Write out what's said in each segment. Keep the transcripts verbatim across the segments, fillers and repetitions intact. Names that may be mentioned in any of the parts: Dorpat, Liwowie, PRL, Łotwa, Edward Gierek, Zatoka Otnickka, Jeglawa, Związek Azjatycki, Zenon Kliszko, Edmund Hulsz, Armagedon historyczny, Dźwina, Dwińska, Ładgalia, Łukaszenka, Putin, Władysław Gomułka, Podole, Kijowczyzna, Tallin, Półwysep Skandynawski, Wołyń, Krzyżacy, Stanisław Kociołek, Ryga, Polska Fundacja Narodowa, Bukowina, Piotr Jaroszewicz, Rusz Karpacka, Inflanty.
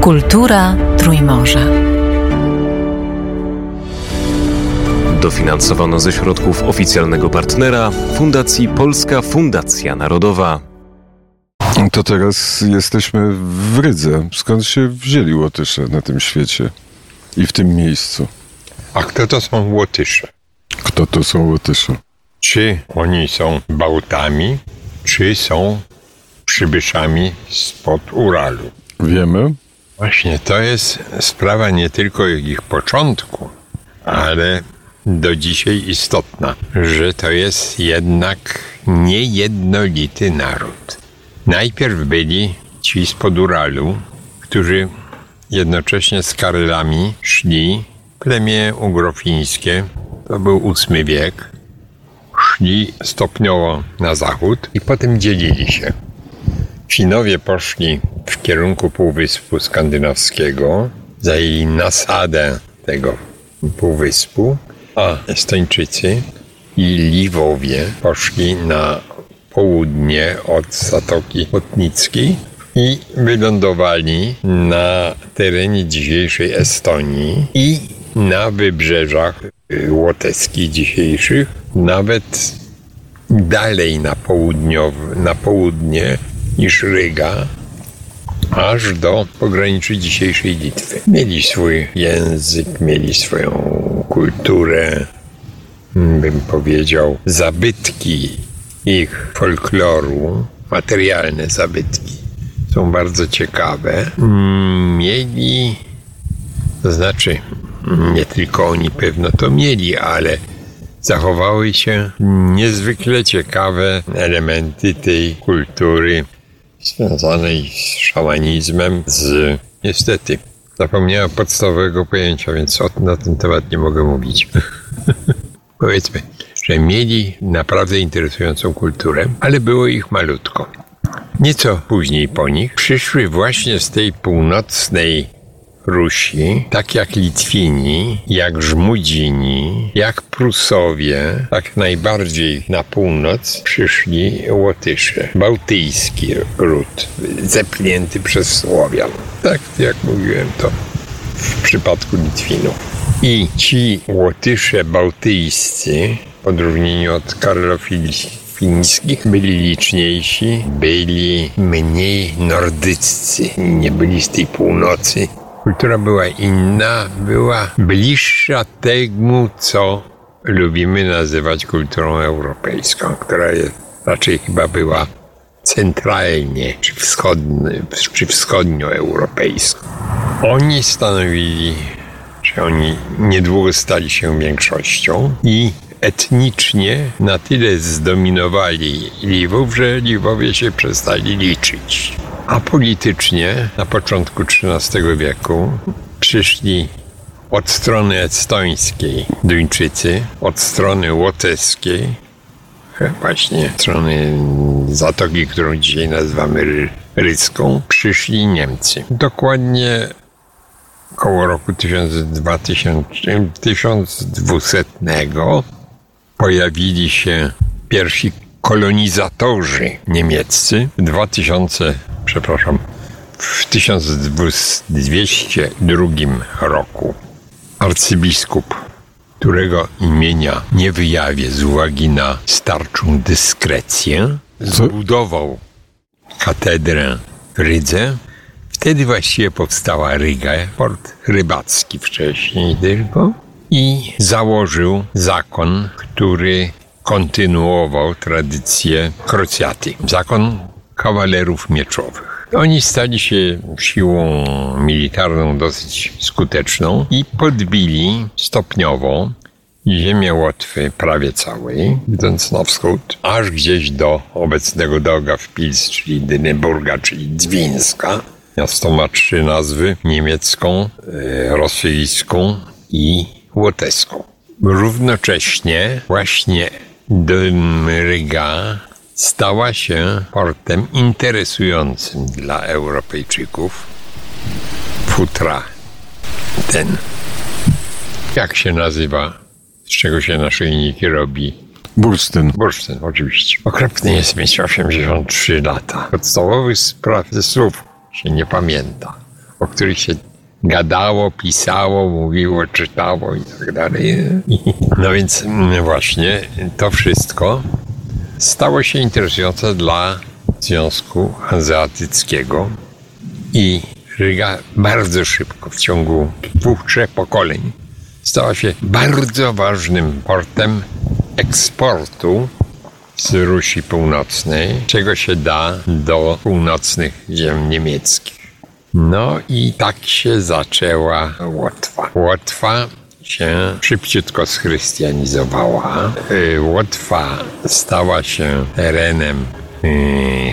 Kultura Trójmorza. Dofinansowano ze środków oficjalnego partnera Fundacji Polska Fundacja Narodowa. To teraz jesteśmy w Rydze. Skąd się wzięli Łotysze na tym świecie i w tym miejscu? A kto to są Łotysze? Kto to są Łotysze? Czy oni są Bałtami, czy są przybyszami spod Uralu? Wiemy. Właśnie to jest sprawa nie tylko ich początku, ale do dzisiaj istotna, że to jest jednak niejednolity naród. Najpierw byli ci spod Uralu, którzy jednocześnie z Karelami szli, plemię ugrofińskie, to był ósmy wiek, szli stopniowo na zachód i potem dzielili się. Finowie poszli w kierunku Półwyspu Skandynawskiego, zajęli nasadę tego półwyspu, a Estończycy i Liwowie poszli na południe od Zatoki Otnickiej i wylądowali na terenie dzisiejszej Estonii i na wybrzeżach łotewskich dzisiejszych, nawet dalej na, na południe niż Ryga, aż do pograniczy dzisiejszej Litwy. Mieli swój język, mieli swoją kulturę, bym powiedział, zabytki ich folkloru, materialne zabytki są bardzo ciekawe. Mieli, to znaczy nie tylko oni pewno to mieli, ale zachowały się niezwykle ciekawe elementy tej kultury związanej z szamanizmem, z... Niestety, zapomniałem podstawowego pojęcia, więc o, na ten temat nie mogę mówić. Powiedzmy, że mieli naprawdę interesującą kulturę, ale było ich malutko. Nieco później po nich przyszły właśnie z tej północnej Rusi, tak jak Litwini, jak Żmudzini, jak Prusowie, tak najbardziej na północ przyszli Łotysze. Bałtyjski ród, zepchnięty przez Słowian. Tak jak mówiłem to w przypadku Litwinów. I ci Łotysze bałtyjscy, w odróżnieniu od karlofińskich, byli liczniejsi, byli mniej nordyccy, nie byli z tej północy. Kultura była inna, była bliższa temu, co lubimy nazywać kulturą europejską, która jest, raczej chyba była centralnie czy, czy wschodnioeuropejską. Oni stanowili, czy oni niedługo stali się większością i etnicznie na tyle zdominowali Liwów, że Liwowie się przestali liczyć. A politycznie na początku trzynastego wieku przyszli od strony estońskiej Duńczycy, od strony łotewskiej, właśnie od strony zatoki, którą dzisiaj nazywamy Rydzką, przyszli Niemcy. Dokładnie koło roku tysiąc dwusetnego pojawili się pierwsi kolonizatorzy niemieccy. dwa tysiące, przepraszam, w tysiąc dwieście drugi roku arcybiskup, którego imienia nie wyjawię z uwagi na starczą dyskrecję, zbudował katedrę w Rydze. Wtedy właściwie powstała Ryga, port rybacki wcześniej tylko, i założył zakon, który kontynuował tradycję krucjaty. Zakon kawalerów mieczowych. Oni stali się siłą militarną dosyć skuteczną i podbili stopniowo ziemię Łotwy prawie całej, idąc na wschód, aż gdzieś do obecnego Daugavpils, czyli Dyneburga, czyli Dwińska. Miasto ma trzy nazwy: niemiecką, rosyjską i łotewską. Równocześnie właśnie Dymryga stała się portem interesującym dla Europejczyków. Futra ten, jak się nazywa, z czego się naszyjniki robi? Bursztyn. Bursztyn, oczywiście. Okropny jest mieć osiemdziesiąt trzy lata. Podstawowych spraw słów się nie pamięta, o których się gadało, pisało, mówiło, czytało i tak dalej. No więc właśnie to wszystko stało się interesujące dla Związku Azjatyckiego i Ryga bardzo szybko, w ciągu dwóch, trzech pokoleń, stała się bardzo ważnym portem eksportu z Rusi Północnej, czego się da do północnych ziem niemieckich. No i tak się zaczęła Łotwa. Łotwa się szybciutko schrystianizowała. Łotwa stała się terenem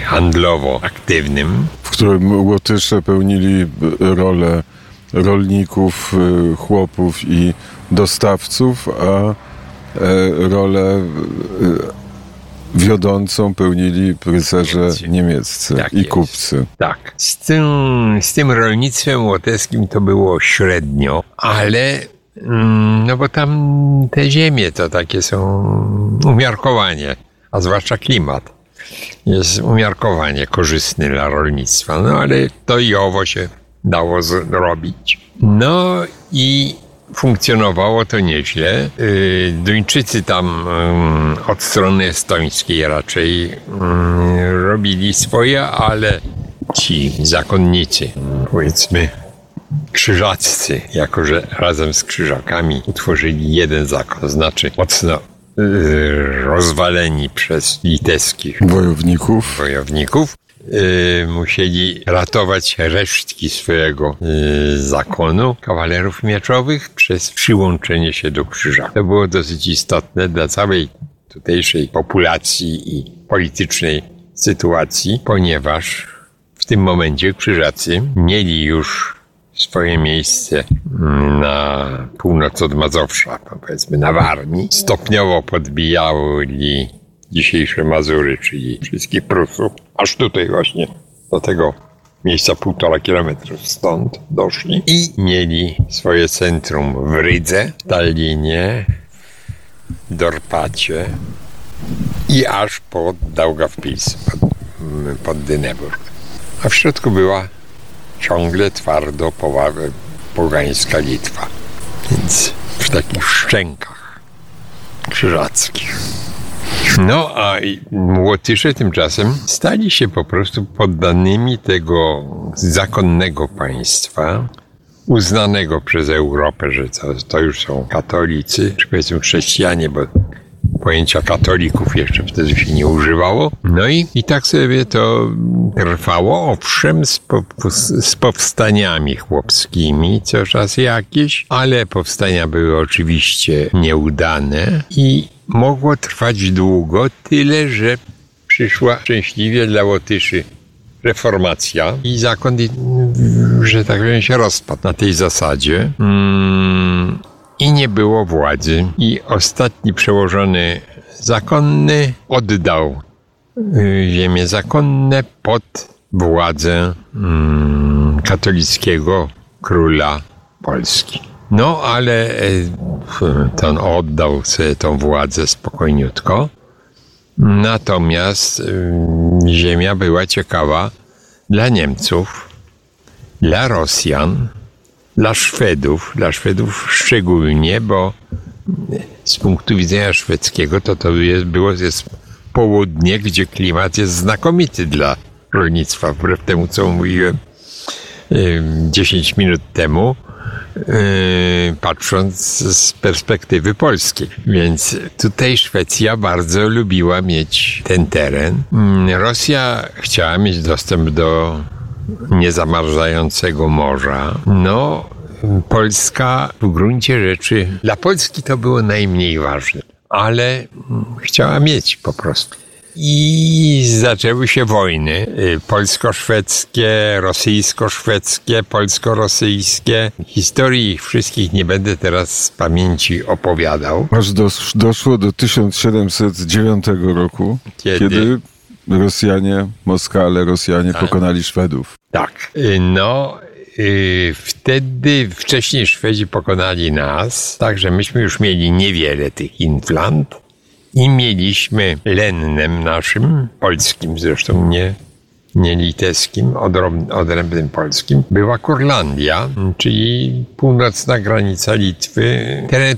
handlowo aktywnym, w którym Łotysze pełnili rolę rolników, chłopów i dostawców, a rolę wiodącą pełnili rycerze niemieccy, niemieccy tak i jest. Kupcy. Tak. Z tym, z tym rolnictwem łotyskim to było średnio, ale no bo tam te ziemie to takie są umiarkowanie, a zwłaszcza klimat jest umiarkowanie korzystny dla rolnictwa. No ale to i owo się dało zrobić. No i funkcjonowało to nieźle. Duńczycy tam od strony estońskiej raczej robili swoje, ale ci zakonnicy, powiedzmy krzyżaccy, jako że razem z krzyżakami utworzyli jeden zakon, znaczy mocno rozwaleni przez litewskich wojowników, wojowników musieli ratować resztki swojego zakonu kawalerów mieczowych przez przyłączenie się do krzyża. To było dosyć istotne dla całej tutejszej populacji i politycznej sytuacji, ponieważ w tym momencie krzyżacy mieli już swoje miejsce na północ od Mazowsza, powiedzmy na Warmii. Stopniowo podbijali dzisiejsze Mazury, czyli wszystkich Prusów, aż tutaj właśnie do tego miejsca półtora kilometra stąd doszli i mieli swoje centrum w Rydze, w Tallinie, w Dorpacie i aż pod Daugavpils, pod, pod Dyneburg. A w środku była ciągle twardo pogańska Litwa, więc w takich szczękach krzyżackich. No a Łotysze tymczasem stali się po prostu poddanymi tego zakonnego państwa, uznanego przez Europę, że to, to już są katolicy, czy powiedzmy chrześcijanie, bo pojęcia katolików jeszcze wtedy się nie używało. No i, i tak sobie to trwało, owszem, z, po, z powstaniami chłopskimi co czas jakieś, ale powstania były oczywiście nieudane i mogło trwać długo, tyle że przyszła szczęśliwie dla Łotyszy reformacja i zakon, że tak powiem, się rozpadł na tej zasadzie. Mm. I nie było władzy. I ostatni przełożony zakonny oddał ziemie zakonne pod władzę mm, katolickiego króla Polski. No ale ten oddał sobie tą władzę spokojniutko. Natomiast ziemia była ciekawa dla Niemców, dla Rosjan, Dla Szwedów, dla Szwedów szczególnie, bo z punktu widzenia szwedzkiego to to jest, było jest południe, gdzie klimat jest znakomity dla rolnictwa. Wbrew temu, co mówiłem dziesięć minut temu, patrząc z perspektywy polskiej. Więc tutaj Szwecja bardzo lubiła mieć ten teren. Rosja chciała mieć dostęp do niezamarzającego morza. No, Polska w gruncie rzeczy, dla Polski to było najmniej ważne, ale chciała mieć po prostu. I zaczęły się wojny polsko-szwedzkie, rosyjsko-szwedzkie, polsko-rosyjskie. Historii ich wszystkich nie będę teraz z pamięci opowiadał. Aż do, doszło do tysiąc siedemset dziewiątego roku, kiedy... kiedy... Rosjanie, Moskale, Rosjanie tak. pokonali Szwedów. Tak. No, yy, wtedy, wcześniej Szwedzi pokonali nas, także myśmy już mieli niewiele tych Inflant i mieliśmy lennem naszym, polskim zresztą nie nie litewskim, odrębnym polskim, była Kurlandia, czyli północna granica Litwy, teren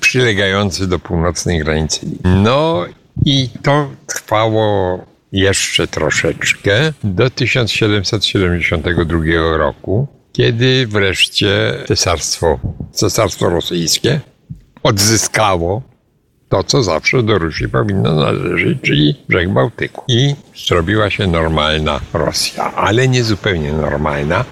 przylegający do północnej granicy Litwy. No i to trwało jeszcze troszeczkę do tysiąc siedemset siedemdziesiątego drugiego roku, kiedy wreszcie cesarstwo, cesarstwo rosyjskie odzyskało to, co zawsze do Rusi powinno należeć, czyli brzeg Bałtyku. I zrobiła się normalna Rosja, ale nie zupełnie normalna,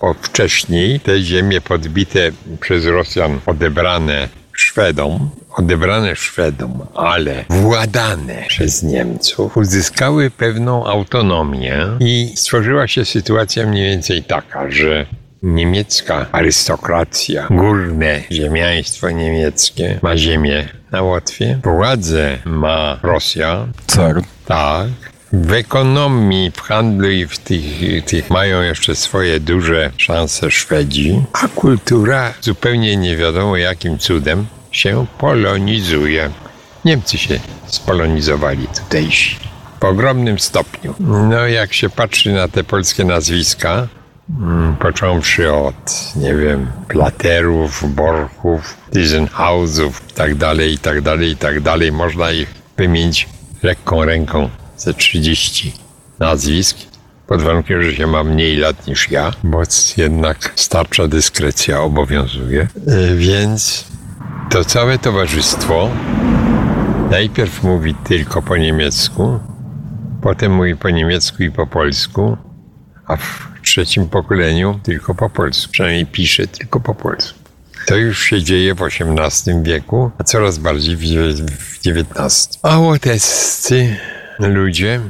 bo wcześniej te ziemie podbite przez Rosjan, odebrane Szwedom, odebrane Szwedom, ale władane przez Niemców, uzyskały pewną autonomię i stworzyła się sytuacja mniej więcej taka, że niemiecka arystokracja, górne ziemiaństwo niemieckie ma ziemię na Łotwie, władzę ma Rosja, car, tak, w ekonomii, w handlu i w tych, tych mają jeszcze swoje duże szanse Szwedzi, a kultura zupełnie nie wiadomo jakim cudem się polonizuje. Niemcy się spolonizowali tutejsi w ogromnym stopniu. No jak się patrzy na te polskie nazwiska, począwszy od, nie wiem, Platerów, Borchów, Tyzenhausów, tak dalej, i tak dalej, i tak dalej. Można ich wymienić lekką ręką ze trzydzieści nazwisk, pod warunkiem, że się ma mniej lat niż ja, bo jednak starcza dyskrecja obowiązuje. Więc to całe towarzystwo najpierw mówi tylko po niemiecku, potem mówi po niemiecku i po polsku, a w trzecim pokoleniu tylko po polsku, przynajmniej pisze tylko po polsku. To już się dzieje w osiemnastym wieku, a coraz bardziej w dziewiętnastym. A łotescy ludzie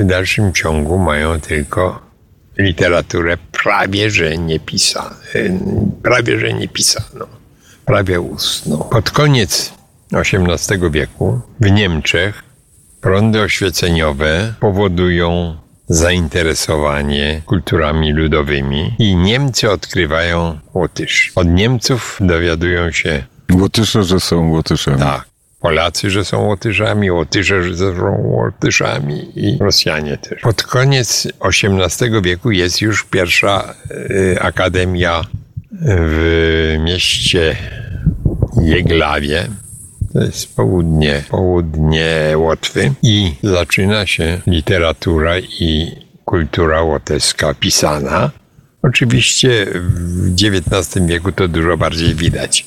w dalszym ciągu mają tylko literaturę prawie że niepisaną, prawie że niepisaną, prawie ustną. Pod koniec osiemnastego wieku w Niemczech prądy oświeceniowe powodują zainteresowanie kulturami ludowymi i Niemcy odkrywają Łotysz. Od Niemców dowiadują się Łotysze, że są Łotyszami. Tak. Polacy, że są Łotyszami, Łotysze, że są Łotyszami i Rosjanie też. Pod koniec osiemnastego wieku jest już pierwsza y, akademia w mieście Jeglawie. To jest południe, południe Łotwy i zaczyna się literatura i kultura łotyska pisana. Oczywiście w dziewiętnastym wieku to dużo bardziej widać,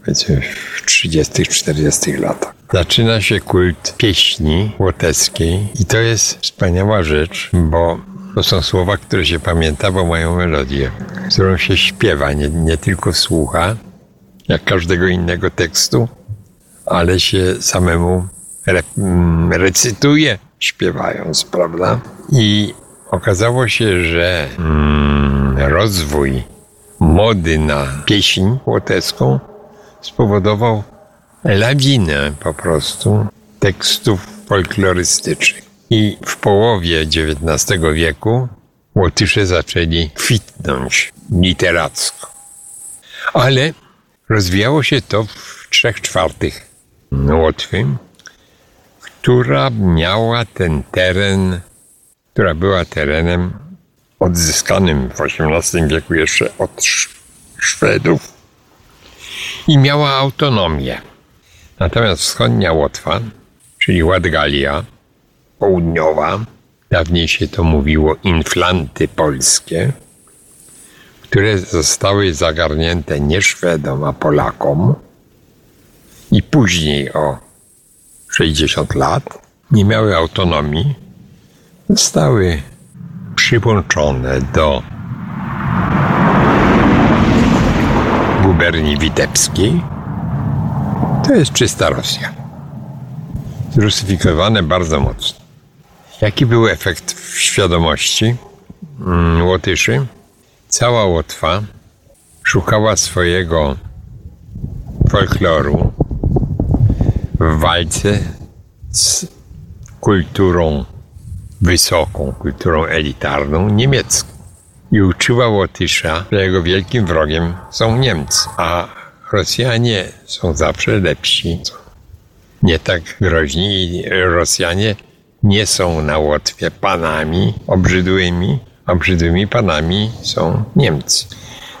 powiedzmy w trzydziestych, czterdziestych latach. Zaczyna się kult pieśni łoteckiej i to jest wspaniała rzecz, bo to są słowa, które się pamięta, bo mają melodię, którą się śpiewa, nie, nie tylko słucha, jak każdego innego tekstu, ale się samemu re, recytuje, śpiewając, prawda? I okazało się, że mm, rozwój mody na pieśń łotecką spowodował lawinę po prostu tekstów folklorystycznych. I w połowie dziewiętnastego wieku Łotysze zaczęli kwitnąć literacko. Ale rozwijało się to w trzech czwartych Łotwy, która miała ten teren, która była terenem odzyskanym w osiemnastym wieku jeszcze od Szwedów i miała autonomię. Natomiast wschodnia Łotwa, czyli Ładgalia południowa, dawniej się to mówiło Inflanty polskie, które zostały zagarnięte nie Szwedom, a Polakom, i później o sześćdziesiąt lat nie miały autonomii, zostały przyłączone do guberni witebskiej. To jest czysta Rosja. Zrusyfikowane bardzo mocno. Jaki był efekt w świadomości Łotyszy? Cała Łotwa szukała swojego folkloru w walce z kulturą wysoką, kulturą elitarną niemiecką. I uczyła Łotysza, że jego wielkim wrogiem są Niemcy, a Rosjanie są zawsze lepsi, nie tak groźni, i Rosjanie nie są na Łotwie panami obrzydłymi. Obrzydłymi panami są Niemcy.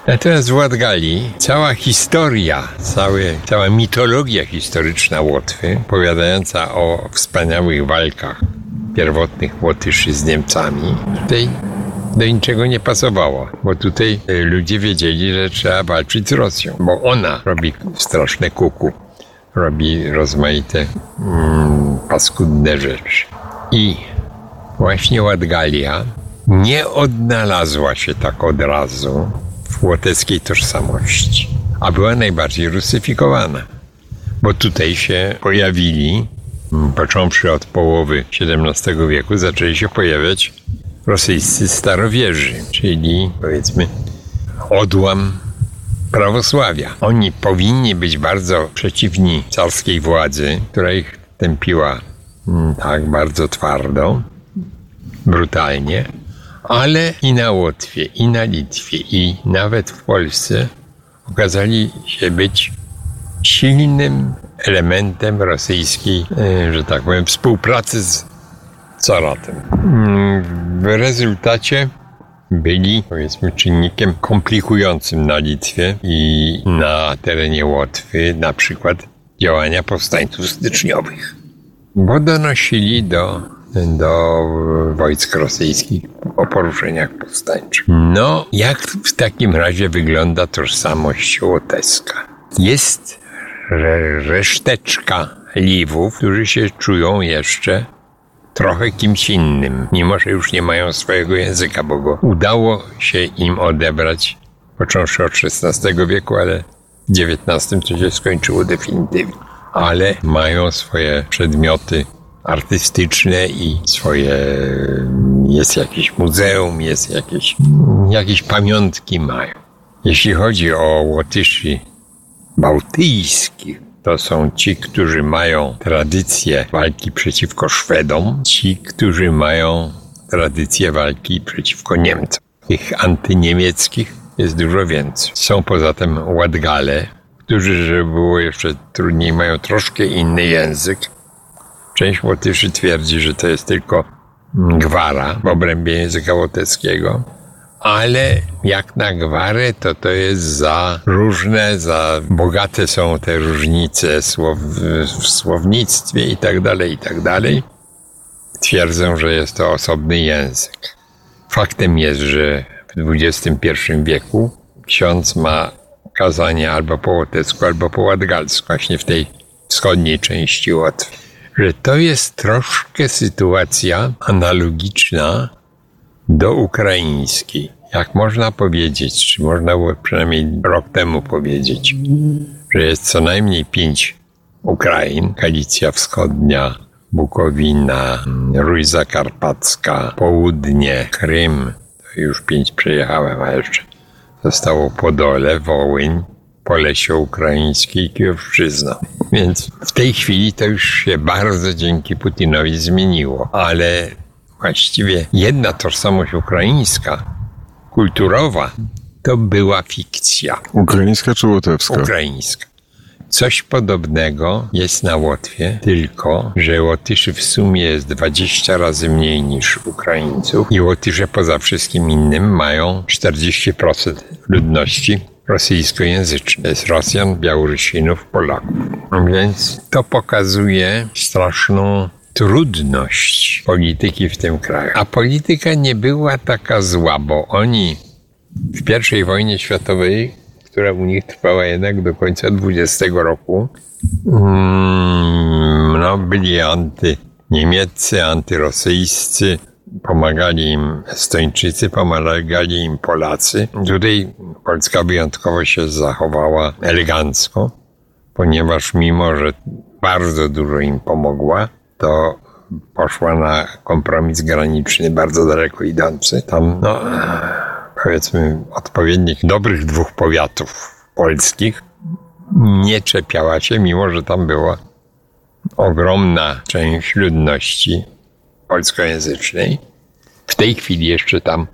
Natomiast w Ładgali cała historia, cały, cała mitologia historyczna Łotwy, opowiadająca o wspaniałych walkach pierwotnych Łotyszy z Niemcami, tutaj do niczego nie pasowało, bo tutaj ludzie wiedzieli, że trzeba walczyć z Rosją, bo ona robi straszne kuku, robi rozmaite mm, paskudne rzeczy. I właśnie Ładgalia nie odnalazła się tak od razu w łoteckiej tożsamości, a była najbardziej rusyfikowana, bo tutaj się pojawili, począwszy od połowy siedemnastego wieku, zaczęli się pojawiać rosyjscy starowierzy, czyli powiedzmy odłam prawosławia. Oni powinni być bardzo przeciwni carskiej władzy, która ich tępiła tak bardzo twardo, brutalnie, ale i na Łotwie, i na Litwie, i nawet w Polsce okazali się być silnym elementem rosyjskiej, że tak powiem, współpracy z caratem. W rezultacie byli, powiedzmy, czynnikiem komplikującym na Litwie i na terenie Łotwy, na przykład działania powstańców styczniowych, bo donosili do do wojsk rosyjskich o poruszeniach powstańczych. No, jak w takim razie wygląda tożsamość łotecka? Jest re- reszteczka Liwów, którzy się czują jeszcze trochę kimś innym, mimo że już nie mają swojego języka, bo go udało się im odebrać, począwszy od szesnastego wieku, ale w dziewiętnastym to się skończyło definitywnie. Ale mają swoje przedmioty artystyczne i swoje, jest jakieś muzeum, jest jakieś, jakieś pamiątki mają. Jeśli chodzi o Łotyszy bałtyjskich, to są ci, którzy mają tradycję walki przeciwko Szwedom, ci, którzy mają tradycję walki przeciwko Niemcom. Tych antyniemieckich jest dużo więcej. Są poza tym Ładgale, którzy, żeby było jeszcze trudniej, mają troszkę inny język. Część Łotyszy twierdzi, że to jest tylko gwara w obrębie języka łoteckiego, ale jak na gwarę, to to jest za różne, za bogate są te różnice słow, w słownictwie i tak dalej, i tak dalej. Twierdzą, że jest to osobny język. Faktem jest, że w dwudziestym pierwszym wieku ksiądz ma kazania albo po łotecku, albo po ładgalsku, właśnie w tej wschodniej części Łotwy. Że to jest troszkę sytuacja analogiczna do ukraińskiej. Jak można powiedzieć, czy można było przynajmniej rok temu powiedzieć, że jest co najmniej pięć Ukrain. Galicja Wschodnia, Bukowina, Rusz Karpacka, Południe, Krym. To już pięć przejechałem, a jeszcze zostało Podole, Wołyń, Polesie Ukraińskie i Kijowczyzna. Więc w tej chwili to już się bardzo dzięki Putinowi zmieniło, ale właściwie jedna tożsamość ukraińska, kulturowa, to była fikcja. Ukraińska czy łotewska? Ukraińska. Coś podobnego jest na Łotwie, tylko że Łotyszy w sumie jest dwadzieścia razy mniej niż Ukraińców i Łotysze poza wszystkim innym mają czterdzieści procent ludności rosyjskojęzyczny. Jest Rosjan, Białorusinów, Polaków. Więc to pokazuje straszną trudność polityki w tym kraju. A polityka nie była taka zła, bo oni w pierwszej wojnie światowej, która u nich trwała jednak do końca dwudziestego roku, mm, no, byli antyniemieccy, antyrosyjscy. Pomagali im Estończycy, pomagali im Polacy. Tutaj Polska wyjątkowo się zachowała elegancko, ponieważ mimo, że bardzo dużo im pomogła, to poszła na kompromis graniczny, bardzo daleko idący. Tam, no, powiedzmy, odpowiednich dobrych dwóch powiatów polskich nie czepiała się, mimo że tam była ogromna część ludności polskojęzycznej. W tej chwili jeszcze tam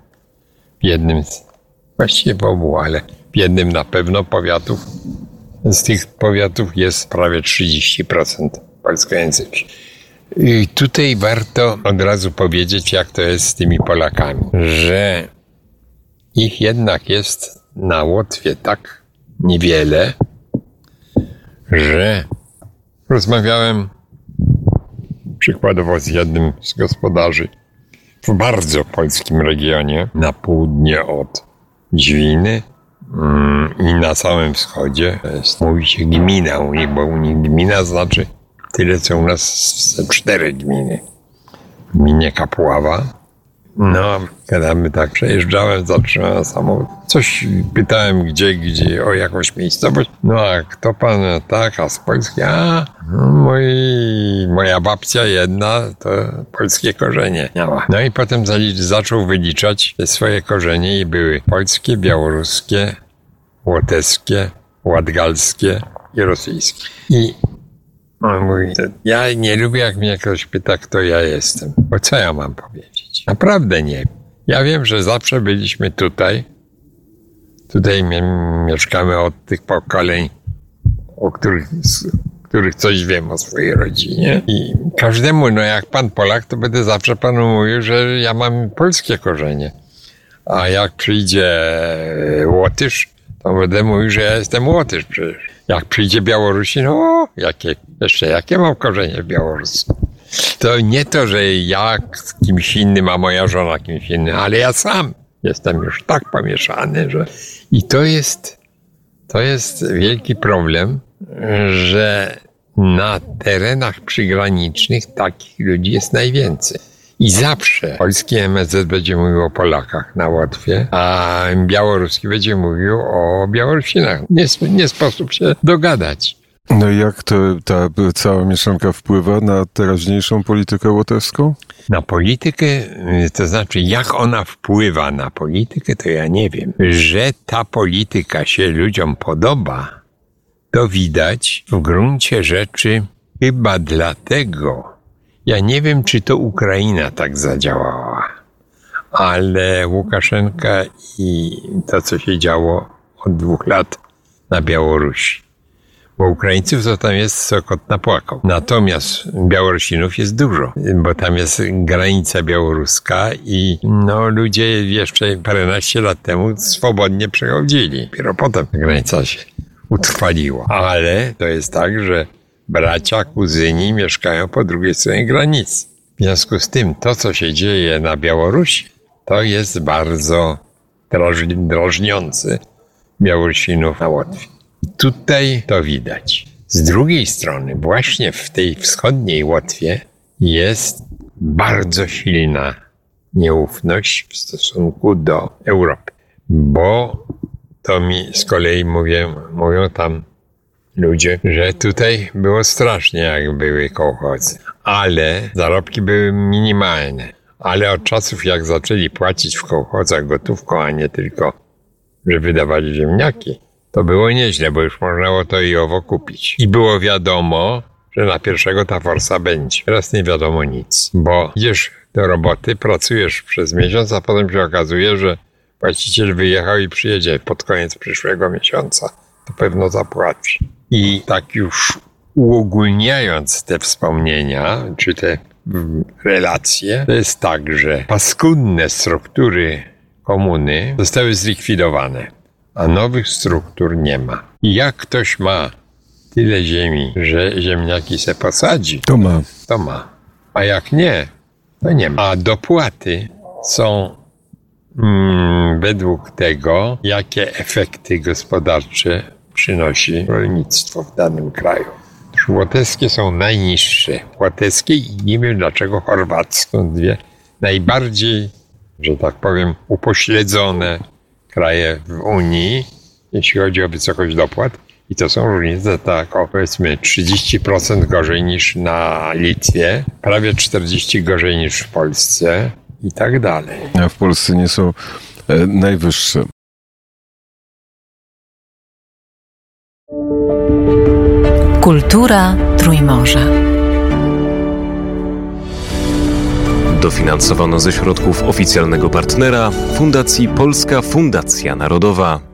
w jednym, właściwie w obu, ale w jednym na pewno powiatów, z tych powiatów jest prawie trzydzieści procent polskojęzycznych. I tutaj warto od razu powiedzieć, jak to jest z tymi Polakami, że ich jednak jest na Łotwie tak niewiele, że rozmawiałem przykładowo z jednym z gospodarzy w bardzo polskim regionie, na południe od Dźwiny i na samym wschodzie. Mówi się gmina u nich, bo u nich gmina znaczy tyle, co u nas cztery gminy. W gminie Kapława. No, gadamy tak, przejeżdżałem, zatrzymałem samochód. Coś pytałem gdzie, gdzie, o jakąś miejscowość. No a kto pan? Tak, a z Polski? A, no, mój, moja babcia jedna to polskie korzenie miała. No i potem zaczął wyliczać swoje korzenie i były polskie, białoruskie, łoteskie, ładgalskie i rosyjskie. I on mówi, ja nie lubię, jak mnie ktoś pyta, kto ja jestem, bo co ja mam powiedzieć? Naprawdę nie. Ja wiem, że zawsze byliśmy tutaj. Tutaj mieszkamy od tych pokoleń, o których, których coś wiem o swojej rodzinie. I każdemu, no jak pan Polak, to będę zawsze panu mówił, że ja mam polskie korzenie. A jak przyjdzie Łotysz, to będę mówił, że ja jestem Łotysz przecież. Jak przyjdzie Białorusin, no jakie, jeszcze jakie mam korzenie białoruskie. To nie to, że ja kimś innym, a moja żona kimś innym, ale ja sam jestem już tak pomieszany, że... I to jest, to jest wielki problem, że na terenach przygranicznych takich ludzi jest najwięcej. I zawsze polski M S Z będzie mówił o Polakach na Łotwie, a białoruski będzie mówił o Białorusinach. Nie, nie sposób się dogadać. No i jak to, ta cała mieszanka wpływa na teraźniejszą politykę łotewską? Na politykę, to znaczy jak ona wpływa na politykę, to ja nie wiem. Że ta polityka się ludziom podoba, to widać w gruncie rzeczy chyba dlatego. Ja nie wiem, czy to Ukraina tak zadziałała, ale Łukaszenka i to, co się działo od dwóch lat na Białorusi. Bo Ukraińców to tam jest sokot napłakał. Natomiast Białorusinów jest dużo, bo tam jest granica białoruska i no ludzie jeszcze paręnaście lat temu swobodnie przechodzili. Dopiero potem ta granica się utrwaliła. Ale to jest tak, że bracia, kuzyni mieszkają po drugiej stronie granicy. W związku z tym to, co się dzieje na Białorusi, to jest bardzo drażniące Białorusinów na Łotwie. I tutaj to widać. Z drugiej strony właśnie w tej wschodniej Łotwie jest bardzo silna nieufność w stosunku do Europy. Bo to mi z kolei mówię, mówią tam ludzie, że tutaj było strasznie, jak były kołchozy, ale zarobki były minimalne. Ale od czasów, jak zaczęli płacić w kołchozach gotówką, a nie tylko, że wydawali ziemniaki, to było nieźle, bo już można było to i owo kupić. I było wiadomo, że na pierwszego ta forsa będzie. Teraz nie wiadomo nic, bo idziesz do roboty, pracujesz przez miesiąc, a potem się okazuje, że właściciel wyjechał i przyjedzie pod koniec przyszłego miesiąca. To pewno zapłaci. I tak już uogólniając te wspomnienia, czy te relacje, to jest tak, że paskudne struktury komuny zostały zlikwidowane, a nowych struktur nie ma. I jak ktoś ma tyle ziemi, że ziemniaki se posadzi, to ma. To ma. A jak nie, to nie ma. A dopłaty są mm, według tego, jakie efekty gospodarcze przynosi rolnictwo w danym kraju. Łotewskie są najniższe. Łotewskie i nie wiem dlaczego chorwackie są dwie najbardziej, że tak powiem, upośledzone kraje w Unii, jeśli chodzi o wysokość dopłat. I to są różnice tak o powiedzmy trzydzieści procent gorzej niż na Litwie, prawie czterdzieści procent gorzej niż w Polsce i tak dalej. A w Polsce nie są e, najwyższe. Kultura Trójmorza. Dofinansowano ze środków oficjalnego partnera Fundacji Polska Fundacja Narodowa.